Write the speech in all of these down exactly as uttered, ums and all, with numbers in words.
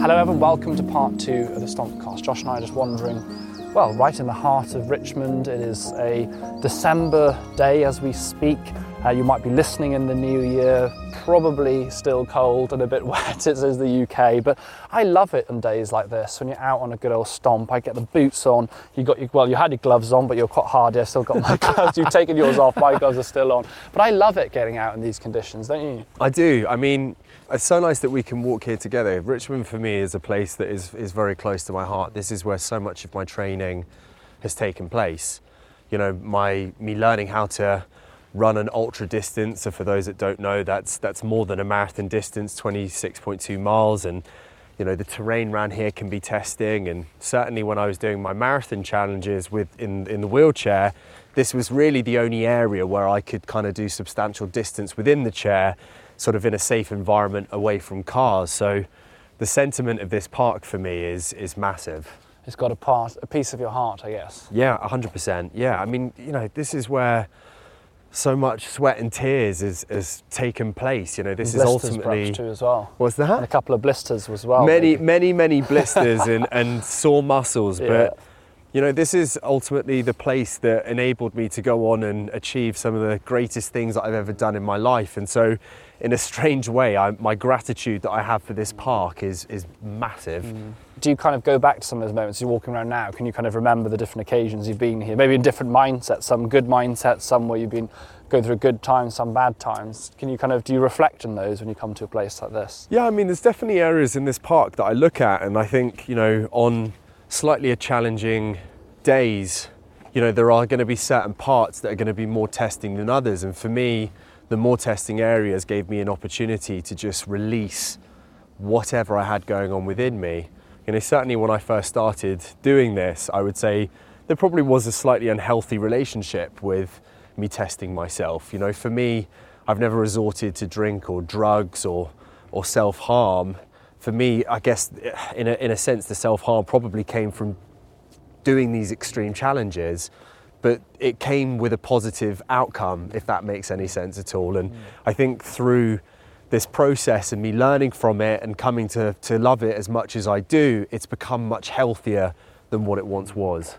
Hello everyone, welcome to part two of the Stompcast. Josh and I are just wandering, well, right in the heart of Richmond. It is a December day as we speak. Uh, you might be listening in the new year, probably still cold and a bit wet, as is the U K, but I love it on days like this when you're out on a good old stomp. I get the boots on, you got your, well, you had your gloves on, but you're quite hardy. I've still got my gloves, you've taken yours off, my gloves are still on. But I love it getting out in these conditions, don't you? I do. I mean, it's so nice that we can walk here together. Richmond for me is a place that is, is very close to my heart. This is where so much of my training has taken place. You know, my me learning how to run an ultra distance. So for those that don't know, that's that's more than a marathon distance, twenty-six point two miles. And, you know, the terrain around here can be testing. And certainly when I was doing my marathon challenges with in, in the wheelchair, this was really the only area where I could kind of do substantial distance within the chair, sort of in a safe environment away from cars. So the sentiment of this park for me is is massive. It's got a part, a piece of your heart, I guess. Yeah, one hundred percent. Yeah, I mean, you know, this is where so much sweat and tears is, is taken place. You know, this and is ultimately too as well. What's that? And a couple of blisters as well. Many, maybe. many, many blisters and, and sore muscles. Yeah. But you know, this is ultimately the place that enabled me to go on and achieve some of the greatest things that I've ever done in my life. And so, in a strange way, I, my gratitude that I have for this park is is massive. Mm. Do you kind of go back to some of those moments? You're walking around now, can you kind of remember the different occasions you've been here? Maybe in different mindsets, some good mindsets, some where you've been going through good times, some bad times. Can you kind of, do you reflect on those when you come to a place like this? Yeah, I mean, there's definitely areas in this park that I look at and I think, you know, on slightly challenging days, you know, there are going to be certain parts that are going to be more testing than others. And for me, the more testing areas gave me an opportunity to just release whatever I had going on within me. You know, certainly when I first started doing this, I would say there probably was a slightly unhealthy relationship with me testing myself. You know, for me, I've never resorted to drink or drugs or or self-harm. For me, I guess, in a, in a sense, the self-harm probably came from doing these extreme challenges, but it came with a positive outcome, if that makes any sense at all. And mm. I think through this process and me learning from it and coming to, to love it as much as I do, it's become much healthier than what it once was.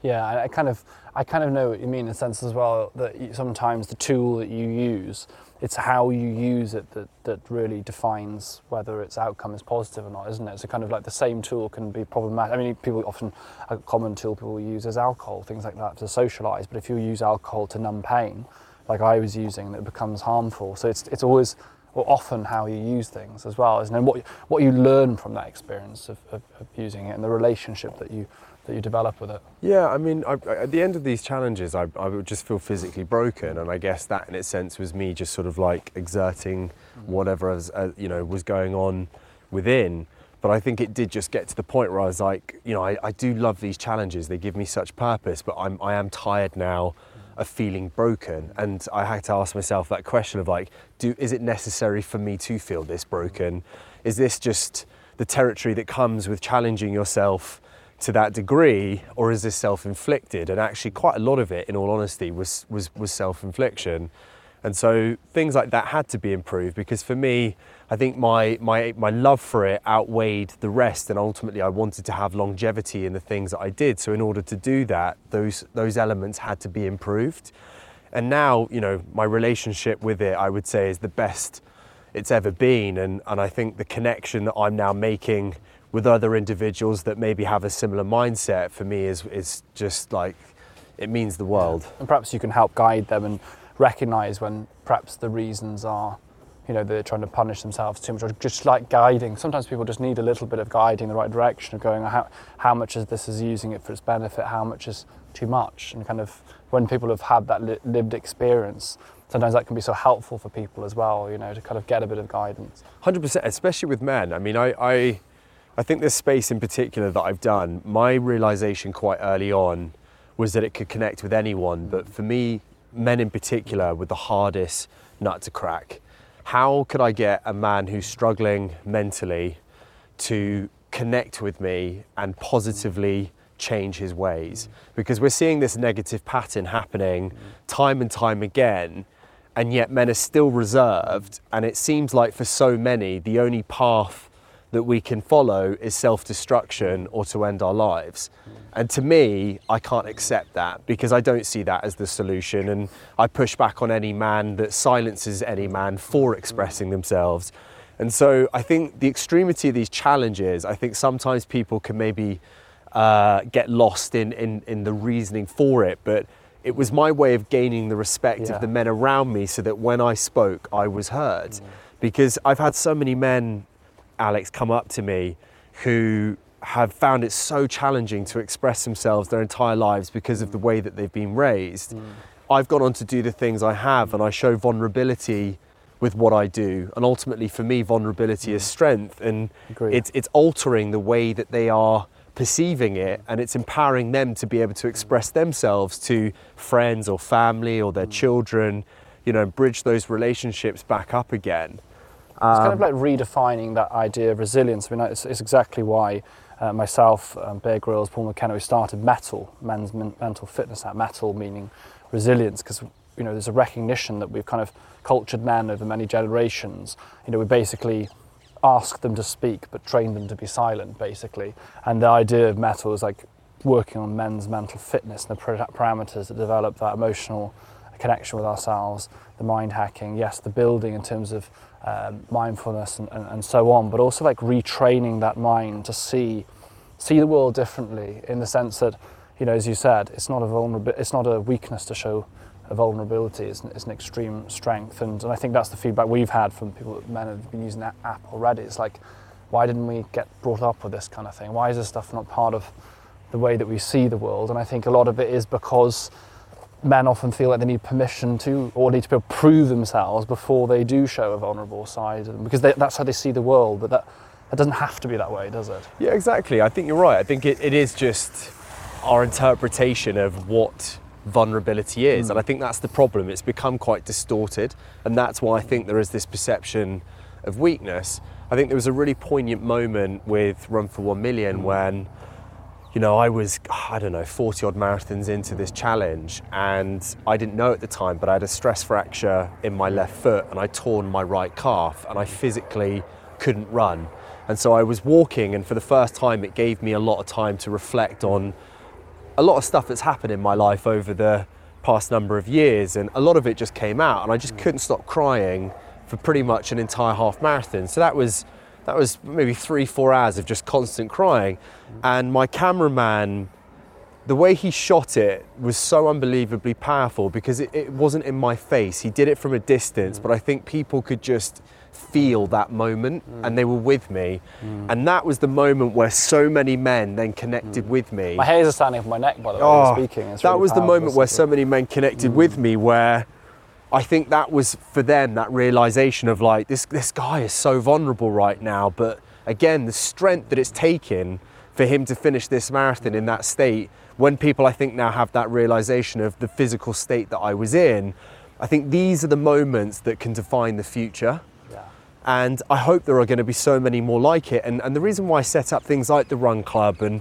Yeah, I kind of I kind of know what you mean in a sense as well, that sometimes the tool that you use, it's how you use it that, that really defines whether its outcome is positive or not, isn't it? So kind of like the same tool can be problematic. I mean, people often, a common tool people use is alcohol, things like that, to socialise. But if you use alcohol to numb pain, like I was using, it becomes harmful. So it's it's always, or often, how you use things as well, isn't it? And what, what you learn from that experience of, of, of using it and the relationship that you that you develop with it. Yeah, I mean, I, at the end of these challenges, I, I would just feel physically broken, and I guess that, in its sense, was me just sort of like exerting whatever as, as, you know, was going on within. But I think it did just get to the point where I was like, you know, I, I do love these challenges; they give me such purpose. But I'm I am tired now of feeling broken, and I had to ask myself that question of like, do is it necessary for me to feel this broken? Is this just the territory that comes with challenging yourself to that degree, or is this self-inflicted? And actually quite a lot of it, in all honesty, was was was self-infliction. And so things like that had to be improved, because for me, I think my my my love for it outweighed the rest, and ultimately I wanted to have longevity in the things that I did. So in order to do that, those those elements had to be improved. And now, you know, my relationship with it, I would say, is the best it's ever been. And and I think the connection that I'm now making with other individuals that maybe have a similar mindset, for me, is is just like, it means the world. And perhaps you can help guide them and recognise when perhaps the reasons are, you know, they're trying to punish themselves too much, or just like guiding. Sometimes people just need a little bit of guiding, the right direction of going, how, how much of this is using it for its benefit, how much is too much. And kind of when people have had that li- lived experience, sometimes that can be so helpful for people as well, you know, to kind of get a bit of guidance. one hundred percent, especially with men. I mean, I, I, I think this space in particular that I've done, my realization quite early on was that it could connect with anyone. But for me, men in particular were the hardest nut to crack. How could I get a man who's struggling mentally to connect with me and positively change his ways? Because we're seeing this negative pattern happening time and time again, and yet men are still reserved. And it seems like for so many, the only path that we can follow is self-destruction or to end our lives. And to me, I can't accept that, because I don't see that as the solution. And I push back on any man that silences any man for expressing themselves. And so I think the extremity of these challenges, I think sometimes people can maybe uh, get lost in, in, in the reasoning for it. But it was my way of gaining the respect yeah. of the men around me, so that when I spoke, I was heard. Mm. Because I've had so many men, Alex, come up to me who have found it so challenging to express themselves their entire lives because of the way that they've been raised. Mm. I've gone on to do the things I have, and I show vulnerability with what I do. And ultimately for me, vulnerability mm. is strength, and it's, it's altering the way that they are perceiving it, and it's empowering them to be able to express themselves to friends or family or their mm. children, you know, bridge those relationships back up again. Um, it's kind of like redefining that idea of resilience. I mean, it's, it's exactly why Uh, myself, um, Bear Grylls, Paul McKenna, we started Mettle, men's men- mental fitness app, Mettle meaning resilience, because, you know, there's a recognition that we've kind of cultured men over many generations. You know, we basically ask them to speak but train them to be silent, basically. And the idea of Mettle is like working on men's mental fitness and the pr- parameters that develop that emotional connection with ourselves, the mind hacking, yes, the building in terms of Um, mindfulness and, and, and so on, but also like retraining that mind to see see the world differently, in the sense that, you know, as you said, it's not a vulnerab- it's not a weakness to show a vulnerability, it's an, it's an extreme strength. And, and I think that's the feedback we've had from people, that men have been using that app already. It's like, why didn't we get brought up with this kind of thing? Why is this stuff not part of the way that we see the world? And I think a lot of it is because men often feel like they need permission to, or need to be able to prove themselves before they do show a vulnerable side, because they, that's how they see the world. But that, that doesn't have to be that way, does it? Yeah, exactly. I think you're right. I think it, it is just our interpretation of what vulnerability is. Mm. And I think that's the problem. It's become quite distorted. And that's why I think there is this perception of weakness. I think there was a really poignant moment with Run for One Million mm. when, you know, I was, I don't know, forty odd marathons into this challenge, and I didn't know at the time, but I had a stress fracture in my left foot and I torn my right calf, and I physically couldn't run. And so I was walking, and for the first time, it gave me a lot of time to reflect on a lot of stuff that's happened in my life over the past number of years. And a lot of it just came out, and I just couldn't stop crying for pretty much an entire half marathon. So that was That was maybe three, four hours of just constant crying. And my cameraman, the way he shot it was so unbelievably powerful, because it, it wasn't in my face. He did it from a distance, but I think people could just feel that moment, and they were with me. Mm. And that was the moment where so many men then connected mm. with me. My hairs are standing up my neck, by the way, oh, speaking. It's that really was the moment where so many men connected mm. with me, where I think that was for them, that realization of like, this this guy is so vulnerable right now. But again, the strength that it's taken for him to finish this marathon in that state, when people I think now have that realization of the physical state that I was in, I think these are the moments that can define the future. Yeah. And I hope there are going to be so many more like it. And, and the reason why I set up things like the Run Club and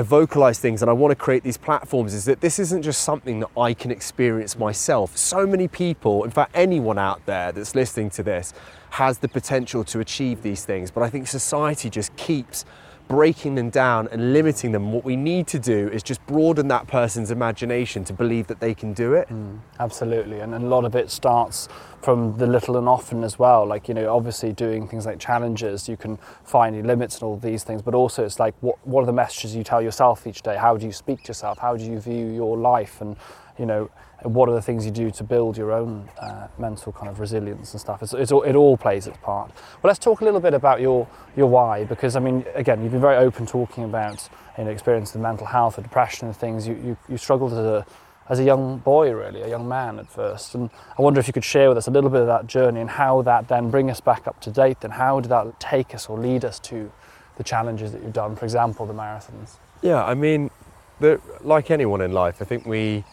I vocalize things, and I want to create these platforms, is that this isn't just something that I can experience myself. So many people, in fact, anyone out there that's listening to this, has the potential to achieve these things. But I think society just keeps breaking them down and limiting them. What we need to do is just broaden that person's imagination to believe that they can do it. Mm, absolutely. And a lot of it starts from the little and often as well. Like, you know, obviously doing things like challenges, you can find your limits and all these things, but also it's like, what, what are the messages you tell yourself each day? How do you speak to yourself? How do you view your life? And you know, what are the things you do to build your own uh, mental kind of resilience and stuff. It's, it's all, it all plays its part. Well, let's talk a little bit about your your why, because I mean, again, you've been very open talking about, you know, experiences of mental health and depression and things. You you, you struggled as a as a young boy, really, a young man at first. And I wonder if you could share with us a little bit of that journey and how that then bring us back up to date. Then how did that take us or lead us to the challenges that you've done, for example, the marathons? Yeah, I mean, the, like anyone in life, I think we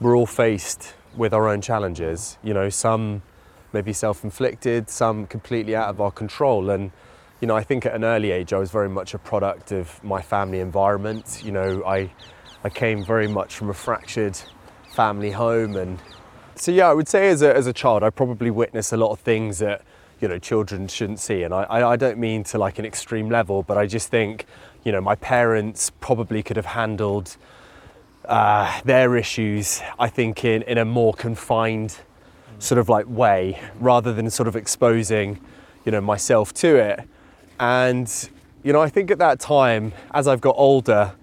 we're all faced with our own challenges. You know, some maybe self-inflicted, some completely out of our control. And, you know, I think at an early age, I was very much a product of my family environment. You know, I... I came very much from a fractured family home, and so yeah, I would say as a as a child, I probably witnessed a lot of things that, you know, children shouldn't see, and I, I I don't mean to like an extreme level, but I just think, you know, my parents probably could have handled uh, their issues, I think, in in a more confined sort of like way, rather than sort of exposing, you know, myself to it. And you know, I think at that time, as I've got older,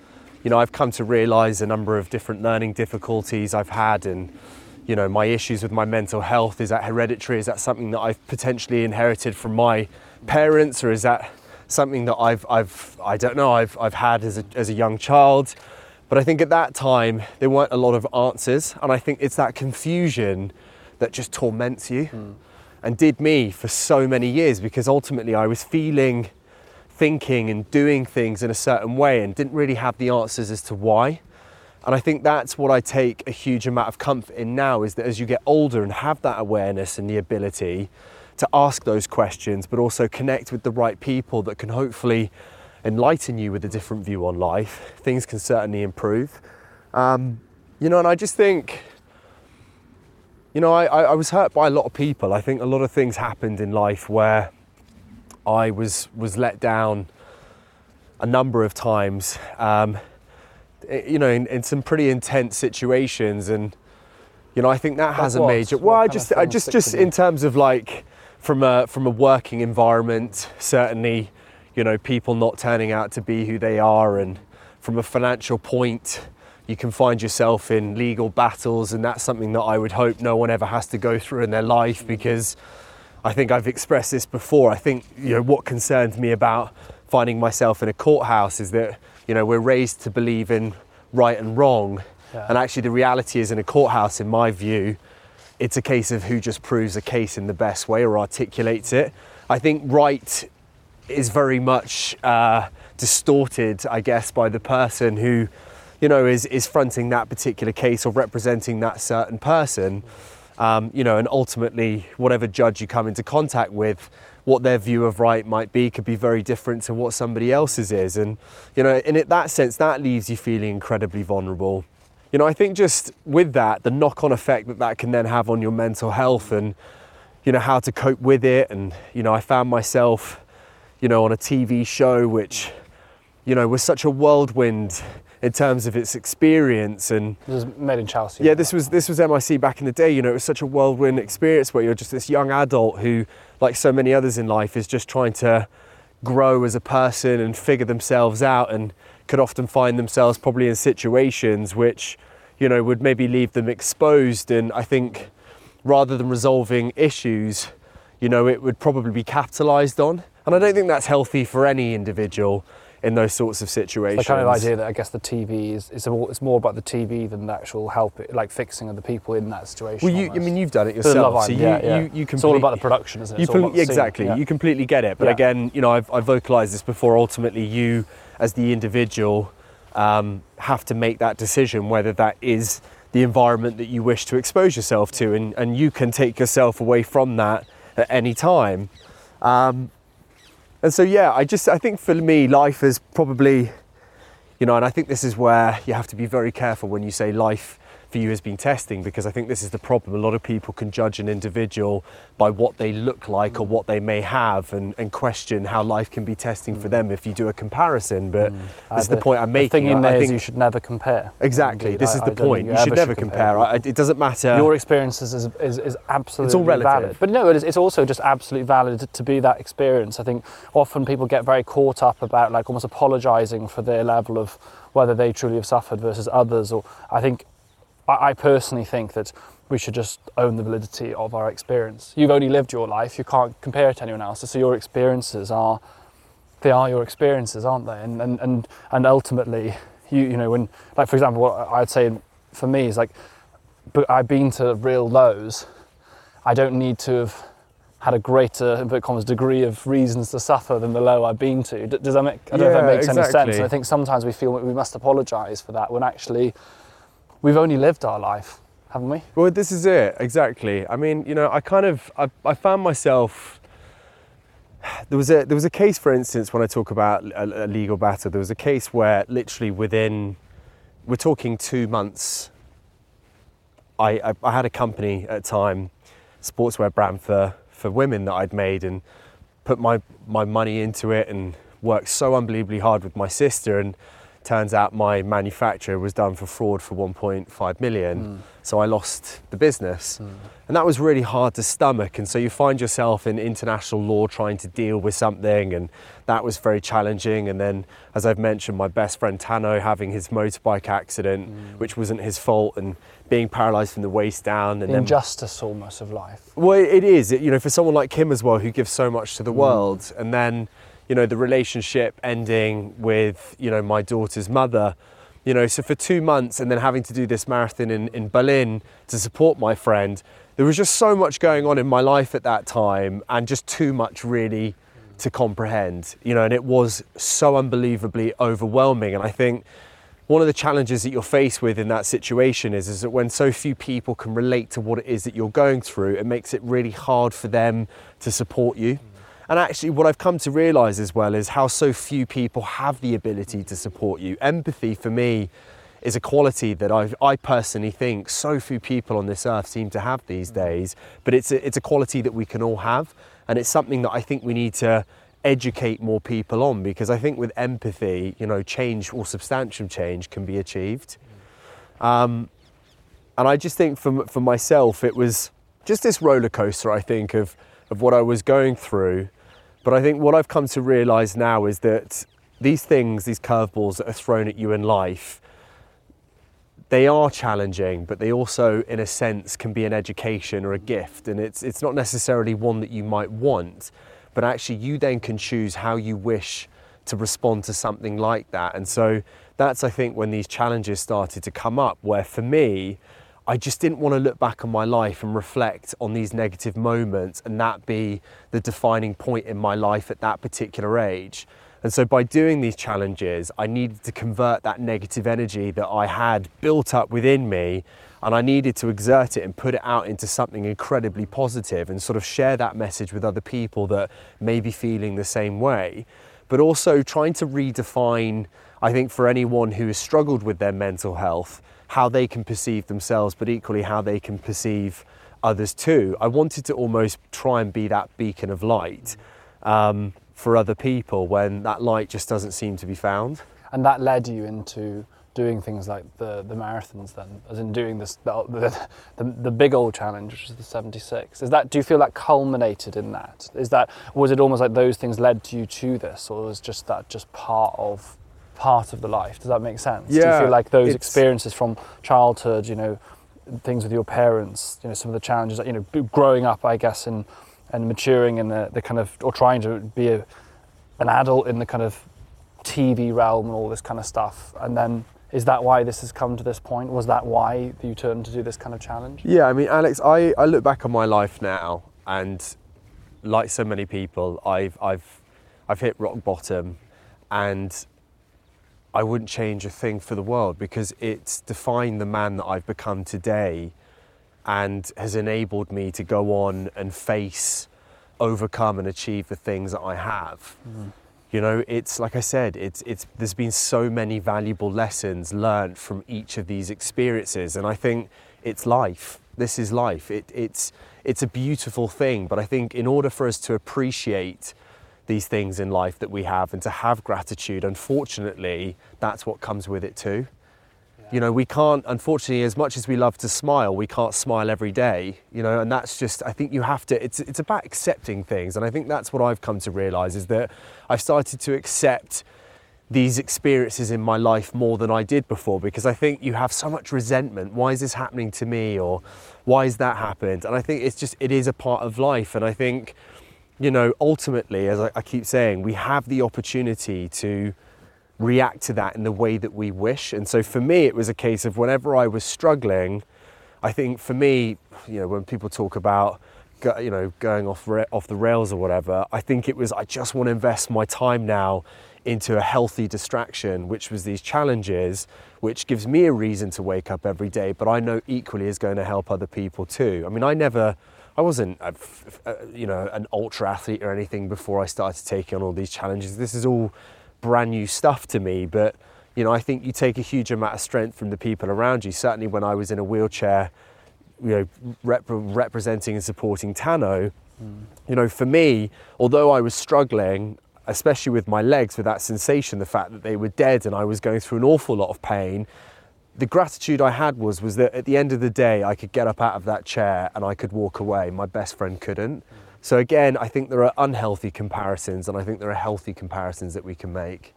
you know, I've come to realise a number of different learning difficulties I've had, and, you know, my issues with my mental health. Is that hereditary? Is that something that I've potentially inherited from my parents, or is that something that I've, I've, I don't know, I've, I've had as a, as a young child? But I think at that time there weren't a lot of answers, and I think it's that confusion that just torments you, mm. and did me for so many years, because ultimately I was feeling, thinking and doing things in a certain way and didn't really have the answers as to why. And I think that's what I take a huge amount of comfort in now, is that as you get older and have that awareness and the ability to ask those questions, but also connect with the right people that can hopefully enlighten you with a different view on life, things can certainly improve. Um, you know, and I just think, you know, I, I was hurt by a lot of people. I think a lot of things happened in life where I was was let down a number of times, um, you know, in, in some pretty intense situations, and you know, I think that, that has was, a major. Well, I just, I just, just in terms of like from a from a working environment, certainly, you know, people not turning out to be who they are, and from a financial point, you can find yourself in legal battles, and that's something that I would hope no one ever has to go through in their life, because I think I've expressed this before. I think, you know, what concerns me about finding myself in a courthouse is that, you know, we're raised to believe in right and wrong. Yeah. And actually the reality is, in a courthouse, in my view, it's a case of who just proves a case in the best way or articulates it. I think right is very much uh, distorted, I guess, by the person who, you know, is, is fronting that particular case or representing that certain person. Um, you know, and ultimately, whatever judge you come into contact with, what their view of right might be could be very different to what somebody else's is. And, you know, in that sense, that leaves you feeling incredibly vulnerable. You know, I think just with that, the knock-on effect that that can then have on your mental health and, you know, how to cope with it. And, you know, I found myself, you know, on a T V show which, you know, was such a whirlwind in terms of its experience. And this was Made in Chelsea. Yeah, this was this was M I C back in the day. You know, it was such a whirlwind experience where you're just this young adult who, like so many others in life, is just trying to grow as a person and figure themselves out, and could often find themselves probably in situations which, you know, would maybe leave them exposed. And I think rather than resolving issues, you know, it would probably be capitalized on. And I don't think that's healthy for any individual in those sorts of situations. It's the kind of idea that I guess the T V is, it's, a, it's more about the T V than the actual help, like fixing of the people in that situation. Well, you, I mean, you've done it yourself. So you, yeah, yeah. You, you it's all about the production, isn't it? It's all about the scene. Exactly, yeah. You completely get it. But yeah, again, you know, I've, I've vocalised this before. Ultimately, you as the individual um, have to make that decision, whether that is the environment that you wish to expose yourself to, and, and you can take yourself away from that at any time. Um, And so, yeah, I just, I think for me, life is probably, you know, and I think this is where you have to be very careful when you say life for you has been testing, because I think this is the problem. A lot of people can judge an individual by what they look like or what they may have, and, and question how life can be testing for them if you do a comparison. But mm. this is the, the point I'm making. The thing in there I think is you should never compare. Exactly. Indeed. This I, is the I point. You, you should never should compare. compare. I, it doesn't matter. Your experience is, is, is absolutely it's all relative. valid. But no, it is, it's also just absolutely valid to, to be that experience. I think often people get very caught up about like almost apologising for their level of whether they truly have suffered versus others. Or I think I personally think that we should just own the validity of our experience. You've only lived your life, you can't compare it to anyone else's, so your experiences are, they are your experiences, aren't they? And and, and, and ultimately, you you know, when, like, for example, what I'd say for me is, like, but I've been to real lows, I don't need to have had a greater, in commas, degree of reasons to suffer than the low I've been to. Does that make, I don't yeah, know if that makes exactly. any sense. And I think sometimes we feel that we must apologise for that when actually we've only lived our life, haven't we? Well, this is it, exactly. I mean, you know, I kind of, I, I found myself, there was a there was a case, for instance, when I talk about a, a legal battle, there was a case where literally within, we're talking two months, I, I, I had a company at the time, sportswear brand for, for women that I'd made and put my, my money into it and worked so unbelievably hard with my sister, and turns out my manufacturer was done for fraud for one point five million. Mm. So I lost the business. Mm. And that was really hard to stomach. And so you find yourself in international law trying to deal with something, and that was very challenging. And then, as I've mentioned, my best friend Tano having his motorbike accident, mm. which wasn't his fault, and being paralysed from the waist down. And the then, injustice almost of life. Well, it is, it, you know, for someone like him as well, who gives so much to the mm. world. And then, you know, the relationship ending with, you know, my daughter's mother, you know, so for two months and then having to do this marathon in, in Berlin to support my friend, there was just so much going on in my life at that time, and just too much really to comprehend, you know, and it was so unbelievably overwhelming. And I think one of the challenges that you're faced with in that situation is, is that when so few people can relate to what it is that you're going through, it makes it really hard for them to support you. And actually what I've come to realise as well is how so few people have the ability to support you. Empathy for me is a quality that I've, I personally think so few people on this earth seem to have these days, but it's a, it's a quality that we can all have. And it's something that I think we need to educate more people on, because I think with empathy, you know, change or substantial change can be achieved. Um, and I just think for, for myself, it was just this roller coaster, I think, of, of what I was going through. But I think what I've come to realise now is that these things, these curveballs that are thrown at you in life, they are challenging, but they also, in a sense, can be an education or a gift. And it's it's not necessarily one that you might want, but actually you then can choose how you wish to respond to something like that. And so that's, I think, when these challenges started to come up, where for me, I just didn't want to look back on my life and reflect on these negative moments and that be the defining point in my life at that particular age. And so by doing these challenges, I needed to convert that negative energy that I had built up within me, and I needed to exert it and put it out into something incredibly positive and sort of share that message with other people that may be feeling the same way. But also trying to redefine, I think, for anyone who has struggled with their mental health, how they can perceive themselves, but equally how they can perceive others too. I wanted to almost try and be that beacon of light um, for other people when that light just doesn't seem to be found. And that led you into doing things like the, the marathons then, as in doing this, the, the, the big old challenge, which is the seventy-six. Is that, do you feel that culminated in that? Is that, was it almost like those things led you to this, or was just that just part of part of the life? Does that make sense? Yeah, do you feel like those experiences from childhood, you know, things with your parents, you know, some of the challenges that, you know, growing up, I guess, and and maturing in the, the kind of, or trying to be a, an adult in the kind of T V realm and all this kind of stuff, and then is that why this has come to this point? Was that why you turned to do this kind of challenge? Yeah, I mean, Alex, I, I look back on my life now, and like so many people, I've I've I've hit rock bottom, and I wouldn't change a thing for the world, because it's defined the man that I've become today and has enabled me to go on and face, overcome and achieve the things that I have. Mm. You know, it's like I said, it's it's there's been so many valuable lessons learned from each of these experiences, and I think it's life. This is life. It, it's it's a beautiful thing, but I think in order for us to appreciate these things in life that we have and to have gratitude, unfortunately, that's what comes with it too. Yeah. You know, we can't, unfortunately, as much as we love to smile, we can't smile every day, you know, and that's just, I think you have to, it's it's about accepting things. And I think that's what I've come to realize, is that I've started to accept these experiences in my life more than I did before, because I think you have so much resentment. Why is this happening to me, or why has that happened? And I think it's just, it is a part of life. And I think, you know, ultimately, as I, I keep saying, we have the opportunity to react to that in the way that we wish. And so for me, it was a case of whenever I was struggling, I think for me, you know, when people talk about, you know, going off off the rails or whatever, I think it was, I just want to invest my time now into a healthy distraction, which was these challenges, which gives me a reason to wake up every day, but I know equally is going to help other people too. I mean, I never, I wasn't, a, you know, an ultra athlete or anything before I started taking on all these challenges. This is all brand new stuff to me, but, you know, I think you take a huge amount of strength from the people around you. Certainly when I was in a wheelchair, you know, rep- representing and supporting Tano, mm. you know, for me, although I was struggling, especially with my legs, with that sensation, the fact that they were dead and I was going through an awful lot of pain, the gratitude I had was was that at the end of the day, I could get up out of that chair and I could walk away. My best friend couldn't. So again, I think there are unhealthy comparisons, and I think there are healthy comparisons that we can make.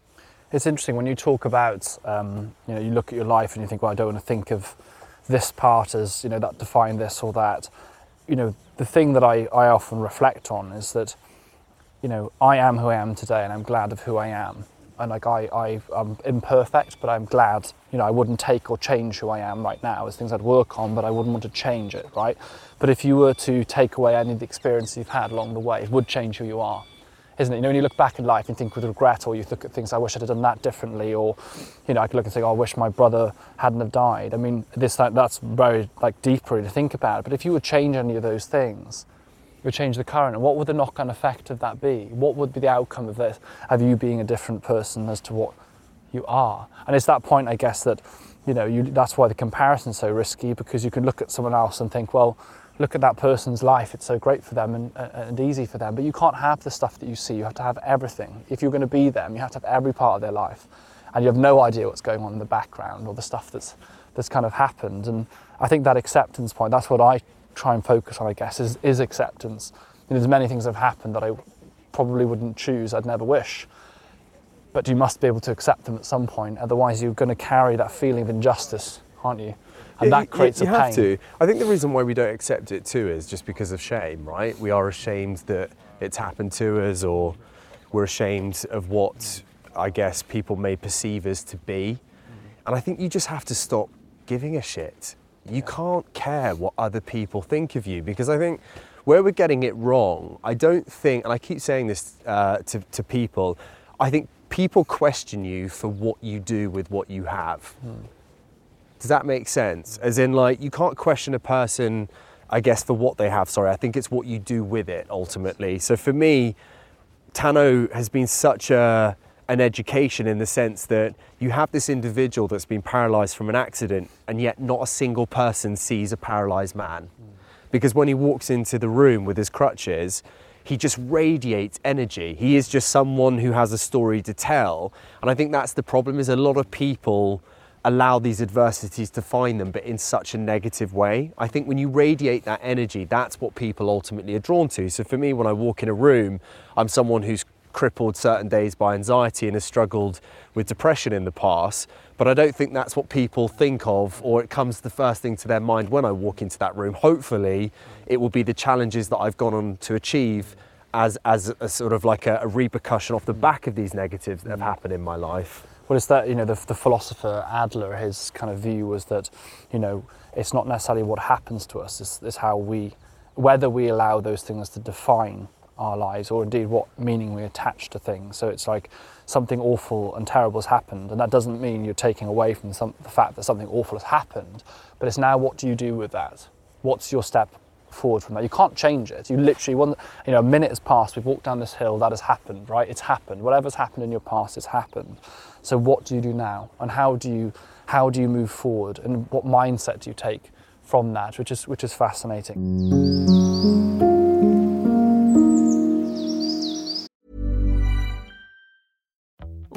It's interesting when you talk about, um, you know, you look at your life and you think, well, I don't want to think of this part as, you know, that defined this or that. You know, the thing that I, I often reflect on is that, you know, I am who I am today, and I'm glad of who I am. And like I, I, I'm imperfect, but I'm glad. You know, I wouldn't take or change who I am right now. There's things I'd work on, but I wouldn't want to change it, right? But if you were to take away any of the experience you've had along the way, it would change who you are, isn't it? You know, when you look back in life and think with regret, or you look at things, I wish I'd have done that differently, or, you know, I could look and think, oh, I wish my brother hadn't have died. I mean, this that, that's very like deep really to think about. But if you would change any of those things, it would change the current, and what would the knock-on effect of that be? What would be the outcome of this, of you being a different person as to what you are? And it's that point, I guess, that, you know, you, that's why the comparison's so risky, because you can look at someone else and think, well, look at that person's life, it's so great for them and, and easy for them, but you can't have the stuff that you see. You have to have everything. If you're going to be them, you have to have every part of their life, and you have no idea what's going on in the background or the stuff that's that's kind of happened. And I think that acceptance point, that's what I try and focus on, I guess, is, is acceptance. And there's many things that have happened that I probably wouldn't choose, I'd never wish, but you must be able to accept them at some point, otherwise you're going to carry that feeling of injustice, aren't you? And yeah, that creates you, you a pain. Have to. I think the reason why we don't accept it too is just because of shame, right? We are ashamed that it's happened to us, or we're ashamed of what, I guess, people may perceive us to be. And I think you just have to stop giving a shit. You can't care what other people think of you, because I think where we're getting it wrong, I don't think, and I keep saying this uh, to, to people, I think people question you for what you do with what you have. Hmm. Does that make sense? As in, like, you can't question a person, I guess, for what they have. Sorry, I think it's what you do with it, ultimately. So for me, Tano has been such a... an education, in the sense that you have this individual that's been paralyzed from an accident, and yet not a single person sees a paralyzed man. Mm. Because when he walks into the room with his crutches, he just radiates energy. He is just someone who has a story to tell. And I think that's the problem, is a lot of people allow these adversities to find them, but in such a negative way. I think when you radiate that energy, that's what people ultimately are drawn to. So for me, when I walk in a room, I'm someone who's crippled certain days by anxiety and has struggled with depression in the past, but I don't think that's what people think of, or it comes the first thing to their mind when I walk into that room. Hopefully it will be the challenges that I've gone on to achieve as as a sort of like a, a repercussion off the back of these negatives that have happened in my life. Well, it's that, you know, the, the philosopher Adler, his kind of view was that, you know, it's not necessarily what happens to us, it's, it's how we, whether we allow those things to define our lives, or indeed what meaning we attach to things. So it's like something awful and terrible has happened, and that doesn't mean you're taking away from some, the fact that something awful has happened, but it's now, what do you do with that? What's your step forward from that? You can't change it. You literally, one, you know, a minute has passed, we've walked down this hill, that has happened, right? It's happened. Whatever's happened in your past, it's happened. So what do you do now? And how do you, how do you move forward? And what mindset do you take from that? Which is, which is fascinating.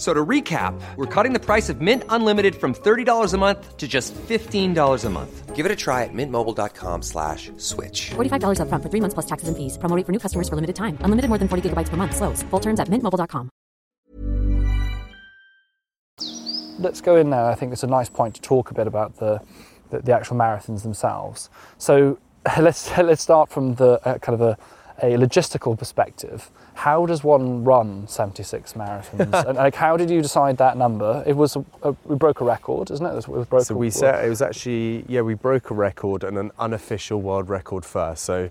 So to recap, we're cutting the price of Mint Unlimited from thirty dollars a month to just fifteen dollars a month. Give it a try at mintmobile.com slash switch. forty-five dollars up front for three months plus taxes and fees. Promo rate for new customers for limited time. Unlimited more than forty gigabytes per month. Slows full terms at mint mobile dot com. Let's go in now. I think it's a nice point to talk a bit about the, the, the actual marathons themselves. So let's, let's start from the uh, kind of a... a logistical perspective. How does one run seventy-six marathons? And like, how did you decide that number? It was a, a, we broke a record, isn't it? It was broke. So we set. It was actually yeah. We broke a record and an unofficial world record first. So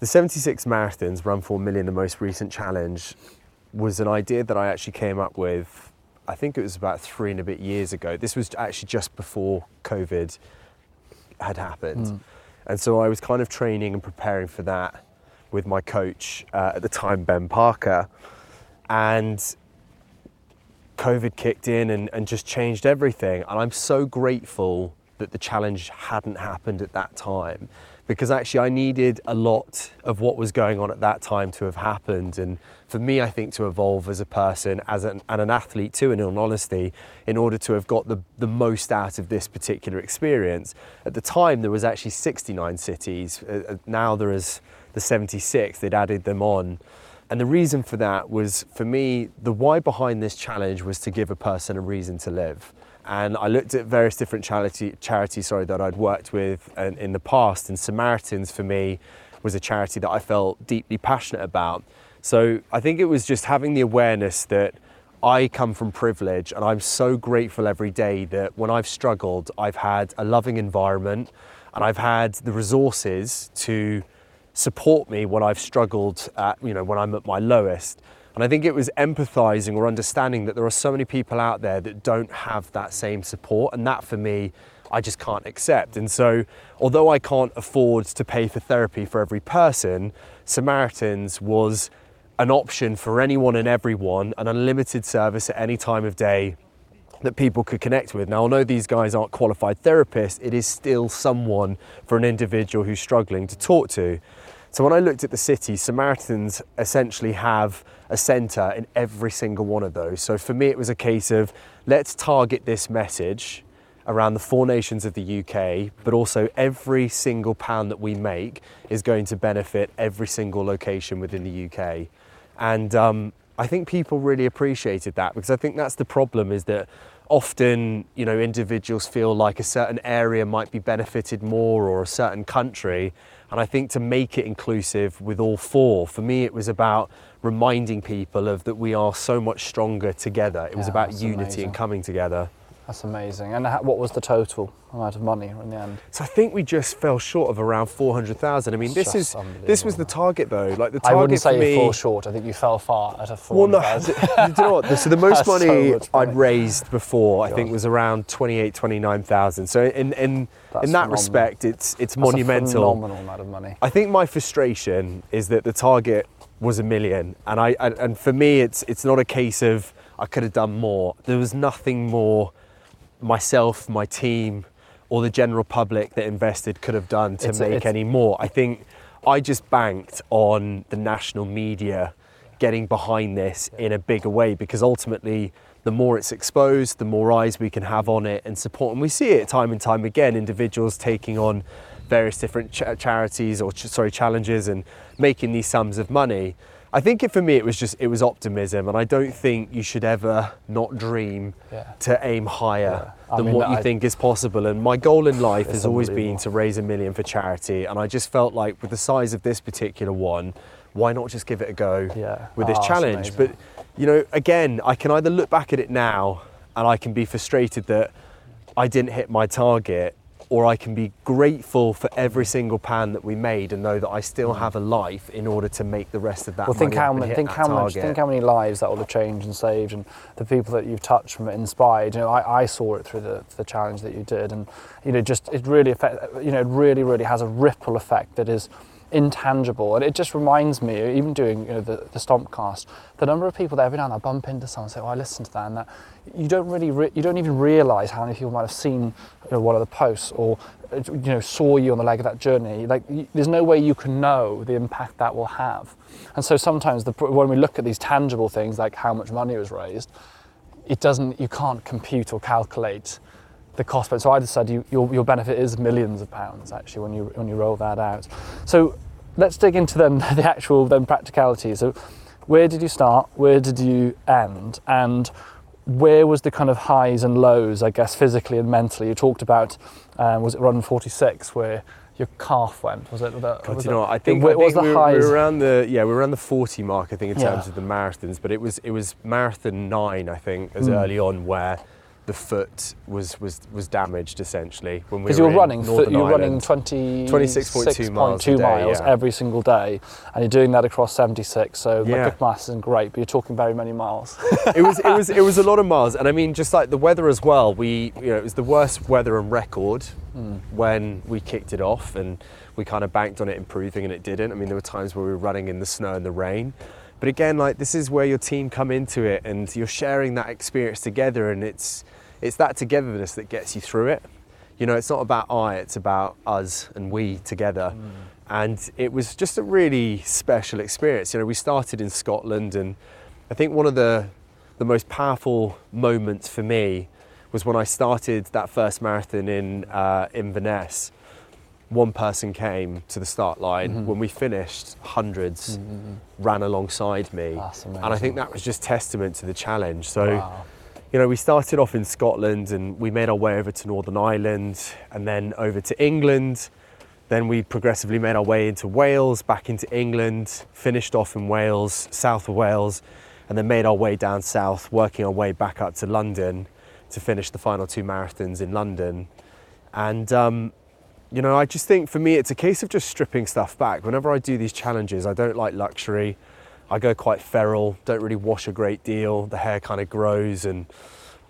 the seventy-six marathons, Run for One Million, the most recent challenge, was an idea that I actually came up with. I think it was about three and a bit years ago. This was actually just before COVID had happened, mm. and so I was kind of training and preparing for that with my coach uh, at the time, Ben Parker, and COVID kicked in and, and just changed everything. And I'm so grateful that the challenge hadn't happened at that time, because actually I needed a lot of what was going on at that time to have happened. And for me, I think to evolve as a person, as an, and an athlete too, in all honesty, in order to have got the, the most out of this particular experience. At the time, there was actually sixty-nine cities. Uh, now there is the seventy-six, they'd added them on. And the reason for that was, for me, the why behind this challenge was to give a person a reason to live. And I looked at various different charity, charities sorry, that I'd worked with and in the past, and Samaritans, for me, was a charity that I felt deeply passionate about. So I think it was just having the awareness that I come from privilege, and I'm so grateful every day that when I've struggled, I've had a loving environment, and I've had the resources to support me when I've struggled at, you know, when I'm at my lowest. And I think it was empathizing or understanding that there are so many people out there that don't have that same support, and that for me, I just can't accept. And so, although I can't afford to pay for therapy for every person, Samaritans was an option for anyone and everyone, an unlimited service at any time of day that people could connect with. Now, although these guys aren't qualified therapists, it is still someone for an individual who's struggling to talk to. So when I looked at the city, Samaritans essentially have a centre in every single one of those. So for me, it was a case of, let's target this message around the four nations of the U K, but also every single pound that we make is going to benefit every single location within the U K. And um, I think people really appreciated that, because I think that's the problem, is that often, you know, individuals feel like a certain area might be benefited more, or a certain country. And I think to make it inclusive with all four, for me, it was about reminding people of that we are so much stronger together. It was yeah, about unity amazing. and coming together. That's amazing. And what was the total amount of money in the end? So I think we just fell short of around four hundred thousand. I mean, this is this was the target though. Like the target I wouldn't say for me, you fall short. I think you fell far at a four hundred thousand. Well, no, you know what? So the most money, so money I'd raised before, I think, was around twenty-eight, twenty-nine thousand. So in in That's in that phenomenal. respect, it's it's That's monumental. A phenomenal amount of money. I think my frustration is that the target was a million, and I and for me, it's it's not a case of I could have done more. There was nothing more myself, my team, or the general public that invested could have done to it's, make it's, any more. I think I just banked on the national media getting behind this in a bigger way, because ultimately the more it's exposed, the more eyes we can have on it and support. And we see it time and time again, individuals taking on various different ch- charities or ch- sorry challenges and making these sums of money. I think it, for me, it was just, it was optimism, and I don't think you should ever not dream yeah. to aim higher yeah. than mean, what you I, think is possible. And my goal in life has always been to raise a million for charity, and I just felt like with the size of this particular one, why not just give it a go yeah. with this oh, challenge? But, you know, again, I can either look back at it now and I can be frustrated that I didn't hit my target, or I can be grateful for every single pound that we made and know that I still have a life in order to make the rest of that well, money think how many, think how much, Think how many lives that will have changed and saved, and the people that you've touched from it, inspired. You know, I, I saw it through the, the challenge that you did, and you know, just it really affect, you know, it really, really has a ripple effect that is intangible. And it just reminds me, even doing, you know, the, the Stompcast, the number of people that every now and then I bump into someone and say, oh, I listened to that and that. You don't really, re- you don't even realise how many people might have seen, you know, one of the posts or, you know, saw you on the leg of that journey. Like, you, there's no way you can know the impact that will have. And so sometimes the, when we look at these tangible things, like how much money was raised, it doesn't, you can't compute or calculate the cost. But so I decided you, your, your benefit is millions of pounds actually when you when you roll that out. So let's dig into then the actual then practicality. So where did you start? Where did you end? And where was the kind of highs and lows, I guess, physically and mentally? You talked about, um, was it run forty-six where your calf went? Was it that? God, was you know, I think, it, I was think the we, we were around the yeah we were around the forty mark, I think, in yeah. terms of the marathons. But it was it was marathon nine, I think, as mm. early on where the foot was was was damaged essentially. When we were you were running, foot, you were running twenty-six point two miles, a day, miles yeah. every single day, and you're doing that across seventy-six. So yeah. the quick maths isn't great, but you're talking very many miles. it was it was it was a lot of miles, and I mean, just like the weather as well. We you know it was the worst weather on record. Mm. When we kicked it off, and we kind of banked on it improving, and it didn't. I mean, there were times where we were running in the snow and the rain, but again, like, this is where your team come into it, and you're sharing that experience together, and it's it's that togetherness that gets you through it. You know, it's not about I, it's about us and we together. Mm. And it was just a really special experience. You know, we started in Scotland, and I think one of the the most powerful moments for me was when I started that first marathon in uh, Inverness. One person came to the start line. Mm-hmm. When we finished, hundreds mm-hmm. ran alongside me. That's amazing. And I think that was just testament to the challenge. So, wow. you know, we started off in Scotland, and we made our way over to Northern Ireland, and then over to England. Then we progressively made our way into Wales, back into England, finished off in Wales, south of Wales, and then made our way down south, working our way back up to London, to finish the final two marathons in London. And, um, you know, I just think for me, it's a case of just stripping stuff back. Whenever I do these challenges, I don't like luxury. I go quite feral, don't really wash a great deal. The hair kind of grows, and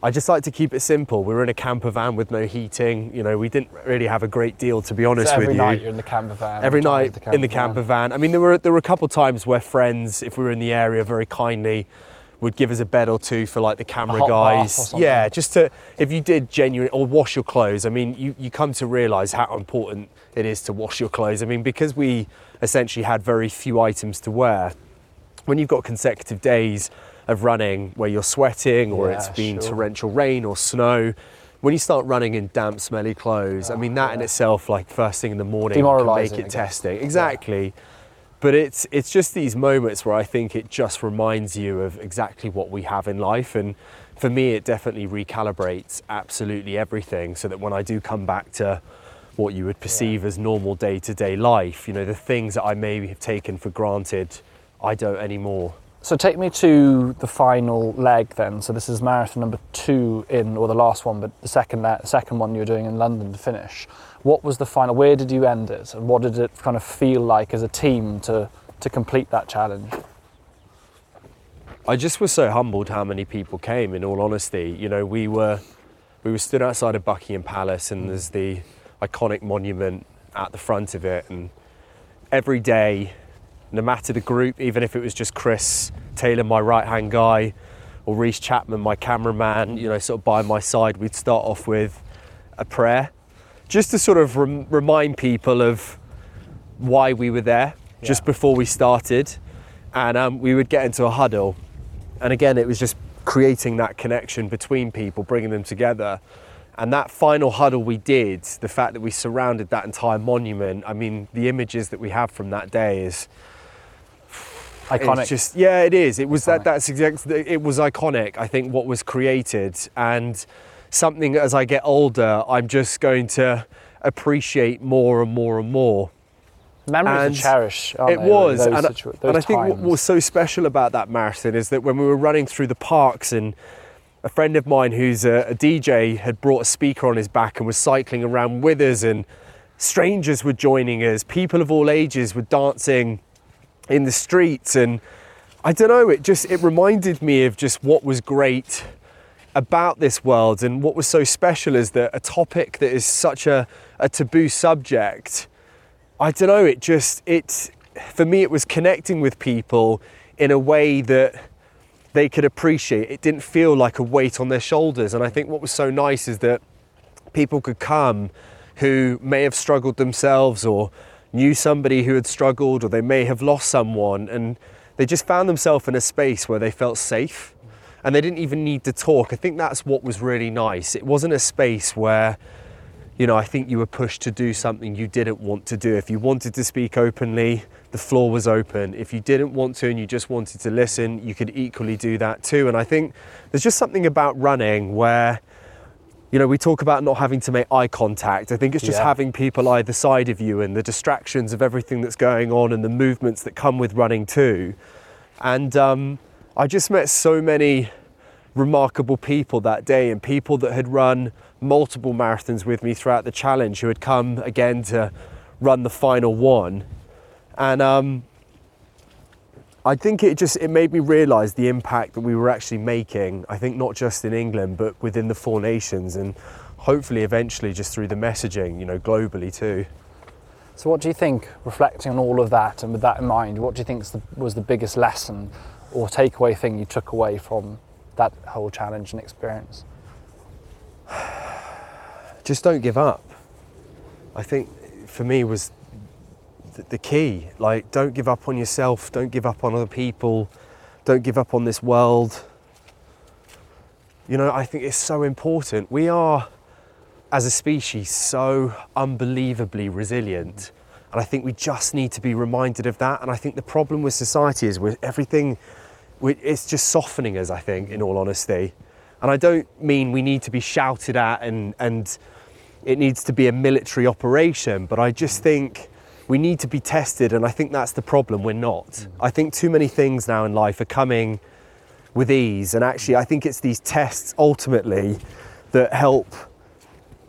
I just like to keep it simple. We were in a camper van with no heating. You know, we didn't really have a great deal, to be honest so with you. Every night you're in the camper van. Every night the camper in the camper van. van. I mean, there were, there were a couple of times where friends, if we were in the area, very kindly would give us a bed or two for like the camera guys. Yeah, just to, if you did genuinely, or wash your clothes. I mean, you, you come to realise how important it is to wash your clothes. I mean, because we essentially had very few items to wear, when you've got consecutive days of running where you're sweating, or yeah, it's been sure. torrential rain or snow, when you start running in damp, smelly clothes, oh, I mean, that yeah. in itself, like first thing in the morning, can make it testing. Exactly. Yeah. But it's it's just these moments where I think it just reminds you of exactly what we have in life. And for me, it definitely recalibrates absolutely everything, so that when I do come back to what you would perceive yeah. as normal day-to-day life, you know, the things that I maybe have taken for granted, I don't anymore. So take me to the final leg then. So this is marathon number two in, or the last one, but the second the second one you're doing in London to finish. What was the final, where did you end it? And what did it kind of feel like as a team to, to complete that challenge? I just was so humbled how many people came, in all honesty. You know, we were we were stood outside of Buckingham Palace, and there's the iconic monument at the front of it. And every day, no matter the group, even if it was just Chris Taylor, my right-hand guy, or Rhys Chapman, my cameraman, you know, sort of by my side, we'd start off with a prayer, just to sort of rem- remind people of why we were there yeah. just before we started. And um, we would get into a huddle. And again, it was just creating that connection between people, bringing them together. And that final huddle we did, the fact that we surrounded that entire monument, I mean, the images that we have from that day is... iconic. Just, yeah, it is. It was that, that's exactly, it was iconic, I think, what was created. And something as I get older, I'm just going to appreciate more and more and more. Memories and to cherish, aren't it they? Was, those and, situ- those and I think what was so special about that marathon is that when we were running through the parks, and a friend of mine who's a, a D J had brought a speaker on his back and was cycling around with us, and strangers were joining us, people of all ages were dancing in the streets, and I don't know, it just, it reminded me of just what was great about this world. And what was so special is that a topic that is such a, a taboo subject I don't know, it just, it's, for me, it was connecting with people in a way that they could appreciate. It didn't feel like a weight on their shoulders. And I think what was so nice is that people could come who may have struggled themselves or knew somebody who had struggled, or they may have lost someone, and they just found themselves in a space where they felt safe and they didn't even need to talk. I think that's what was really nice. It wasn't a space where, you know, I think you were pushed to do something you didn't want to do. If you wanted to speak openly, the floor was open. If you didn't want to and you just wanted to listen, you could equally do that too. And I think there's just something about running where, you know, we talk about not having to make eye contact. I think it's just yeah. having people either side of you and the distractions of everything that's going on and the movements that come with running too. And um, I just met so many remarkable people that day, and people that had run multiple marathons with me throughout the challenge who had come again to run the final one. And um, I think it just, it made me realise the impact that we were actually making, I think not just in England, but within the Four Nations, and hopefully eventually just through the messaging, you know, globally too. So what do you think, reflecting on all of that and with that in mind, what do you think was the biggest lesson or takeaway thing you took away from that whole challenge and experience? Just don't give up. I think for me was the key. Like, don't give up on yourself, don't give up on other people, don't give up on this world. You know, I think it's so important. We are, as a species, so unbelievably resilient, and I think we just need to be reminded of that. And I think the problem with society is with everything, it's just softening us, I think, in all honesty. And I don't mean we need to be shouted at and and it needs to be a military operation, but I just think we need to be tested, and I think that's the problem. We're not. I think too many things now in life are coming with ease, and actually I think it's these tests ultimately that help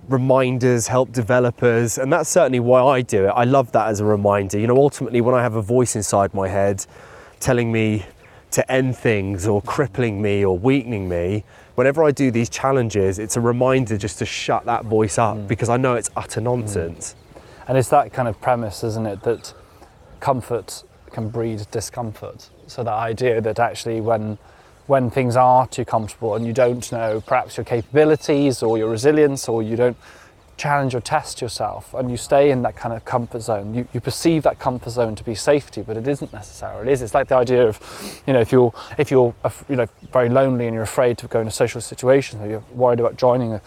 reminders, help developers, and that's certainly why I do it. I love that as a reminder. You know, ultimately when I have a voice inside my head telling me to end things or crippling me or weakening me, whenever I do these challenges, it's a reminder just to shut that voice up mm. because I know it's utter nonsense. Mm. And it's that kind of premise, isn't it, that comfort can breed discomfort. So that idea that actually when when things are too comfortable and you don't know perhaps your capabilities or your resilience, or you don't challenge or test yourself, and you stay in that kind of comfort zone, you, you perceive that comfort zone to be safety, but it isn't necessarily, is it? It's like the idea of, you know, if you're if you're you know very lonely and you're afraid to go into social situations, or you're worried about joining a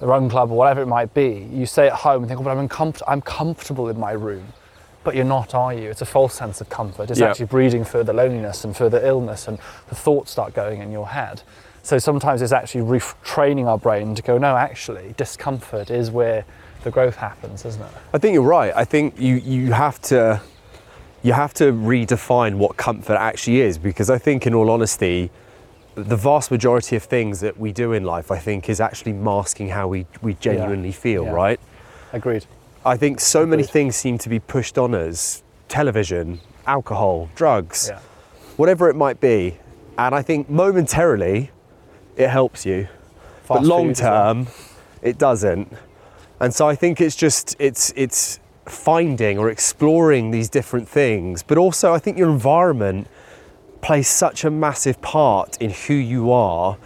the run club or whatever it might be, you stay at home and think, oh, but I'm, uncomfort- I'm comfortable in my room. But you're not, are you? It's a false sense of comfort. It's yep. actually breeding further loneliness and further illness, and the thoughts start going in your head. So sometimes it's actually retraining our brain to go, no, actually, discomfort is where the growth happens, isn't it? I think you're right. I think you, you have to you have to redefine what comfort actually is, because I think, in all honesty, the vast majority of things that we do in life, I think, is actually masking how we, we genuinely yeah. feel, yeah. right? Agreed. I think so Agreed. many things seem to be pushed on us. Television, alcohol, drugs, yeah. whatever it might be. And I think momentarily, it helps you. Fast but long term, it doesn't. And so I think it's just, it's it's finding or exploring these different things. But also, I think your environment plays such a massive part in who you are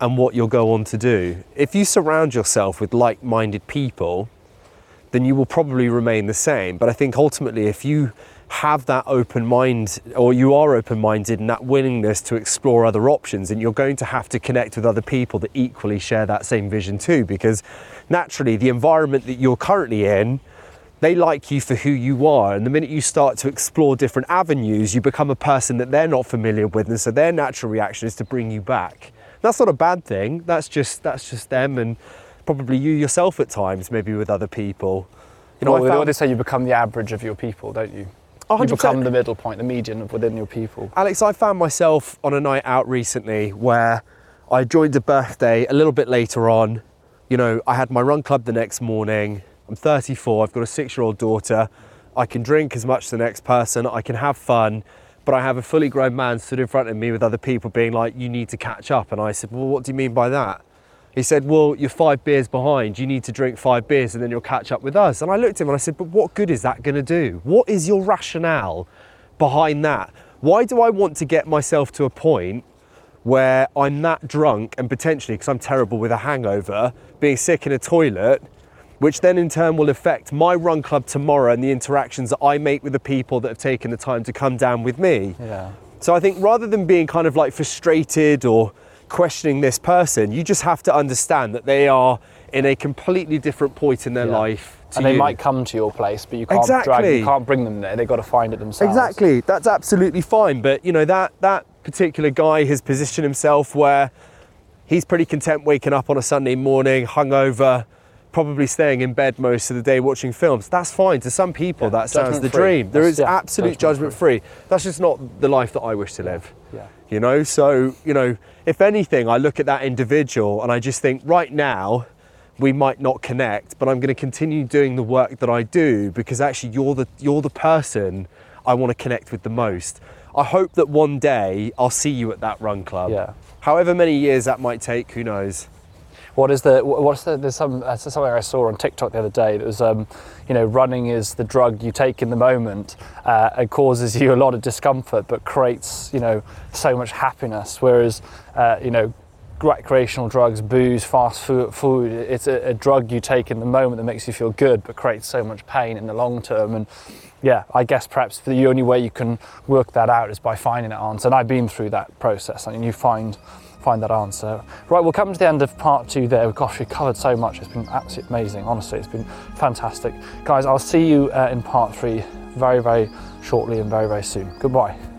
and what you'll go on to do. If you surround yourself with like-minded people, then you will probably remain the same. But I think ultimately, if you have that open mind, or you are open-minded and that willingness to explore other options, and you're going to have to connect with other people that equally share that same vision too, because naturally the environment that you're currently in, they like you for who you are. And the minute you start to explore different avenues, you become a person that they're not familiar with, and so their natural reaction is to bring you back. That's not a bad thing. That's just that's just them, and probably you yourself at times, maybe with other people. You know, well, I found, they say you become the average of your people, don't you? one hundred percent. You become the middle point, the median of within your people. Alex, I found myself on a night out recently where I joined a birthday a little bit later on. You know, I had my run club the next morning. I'm thirty-four, I've got a six-year-old daughter. I can drink as much as the next person, I can have fun, but I have a fully grown man stood in front of me with other people being like, you need to catch up. And I said, well, what do you mean by that? He said, well, you're five beers behind, you need to drink five beers and then you'll catch up with us. And I looked at him and I said, but what good is that gonna do? What is your rationale behind that? Why do I want to get myself to a point where I'm that drunk and potentially, because I'm terrible with a hangover, being sick in a toilet, which then in turn will affect my run club tomorrow and the interactions that I make with the people that have taken the time to come down with me. Yeah. So I think rather than being kind of like frustrated or questioning this person, you just have to understand that they are in a completely different point in their yeah. life to and they you. might come to your place, but you can't exactly. drag, you can't bring them there. They've got to find it themselves. Exactly, that's absolutely fine. But you know, that that particular guy has positioned himself where he's pretty content waking up on a Sunday morning hungover, probably staying in bed most of the day watching films. That's fine. To some people, yeah, that sounds the free. dream. There is yeah, absolute judgment free. free. That's just not the life that I wish to live. Yeah. Yeah. You know, so, you know, if anything, I look at that individual and I just think, right now, we might not connect, but I'm going to continue doing the work that I do because actually you're the you're the person I want to connect with the most. I hope that one day I'll see you at that run club. Yeah. However many years that might take, who knows? What is the, what's the, there's some, uh, something I saw on TikTok the other day that was, um, you know, running is the drug you take in the moment. Uh, it causes you a lot of discomfort, but creates, you know, so much happiness. Whereas, uh, you know, recreational drugs, booze, fast food, food it's a, a drug you take in the moment that makes you feel good, but creates so much pain in the long term. And yeah, I guess perhaps the only way you can work that out is by finding an answer. And I've been through that process. I mean, you find... find that answer. Right, we'll come to the end of part two there. Gosh, we covered so much. It's been absolutely amazing. Honestly, it's been fantastic. Guys, I'll see you uh, in part three very, very shortly and very, very soon. Goodbye.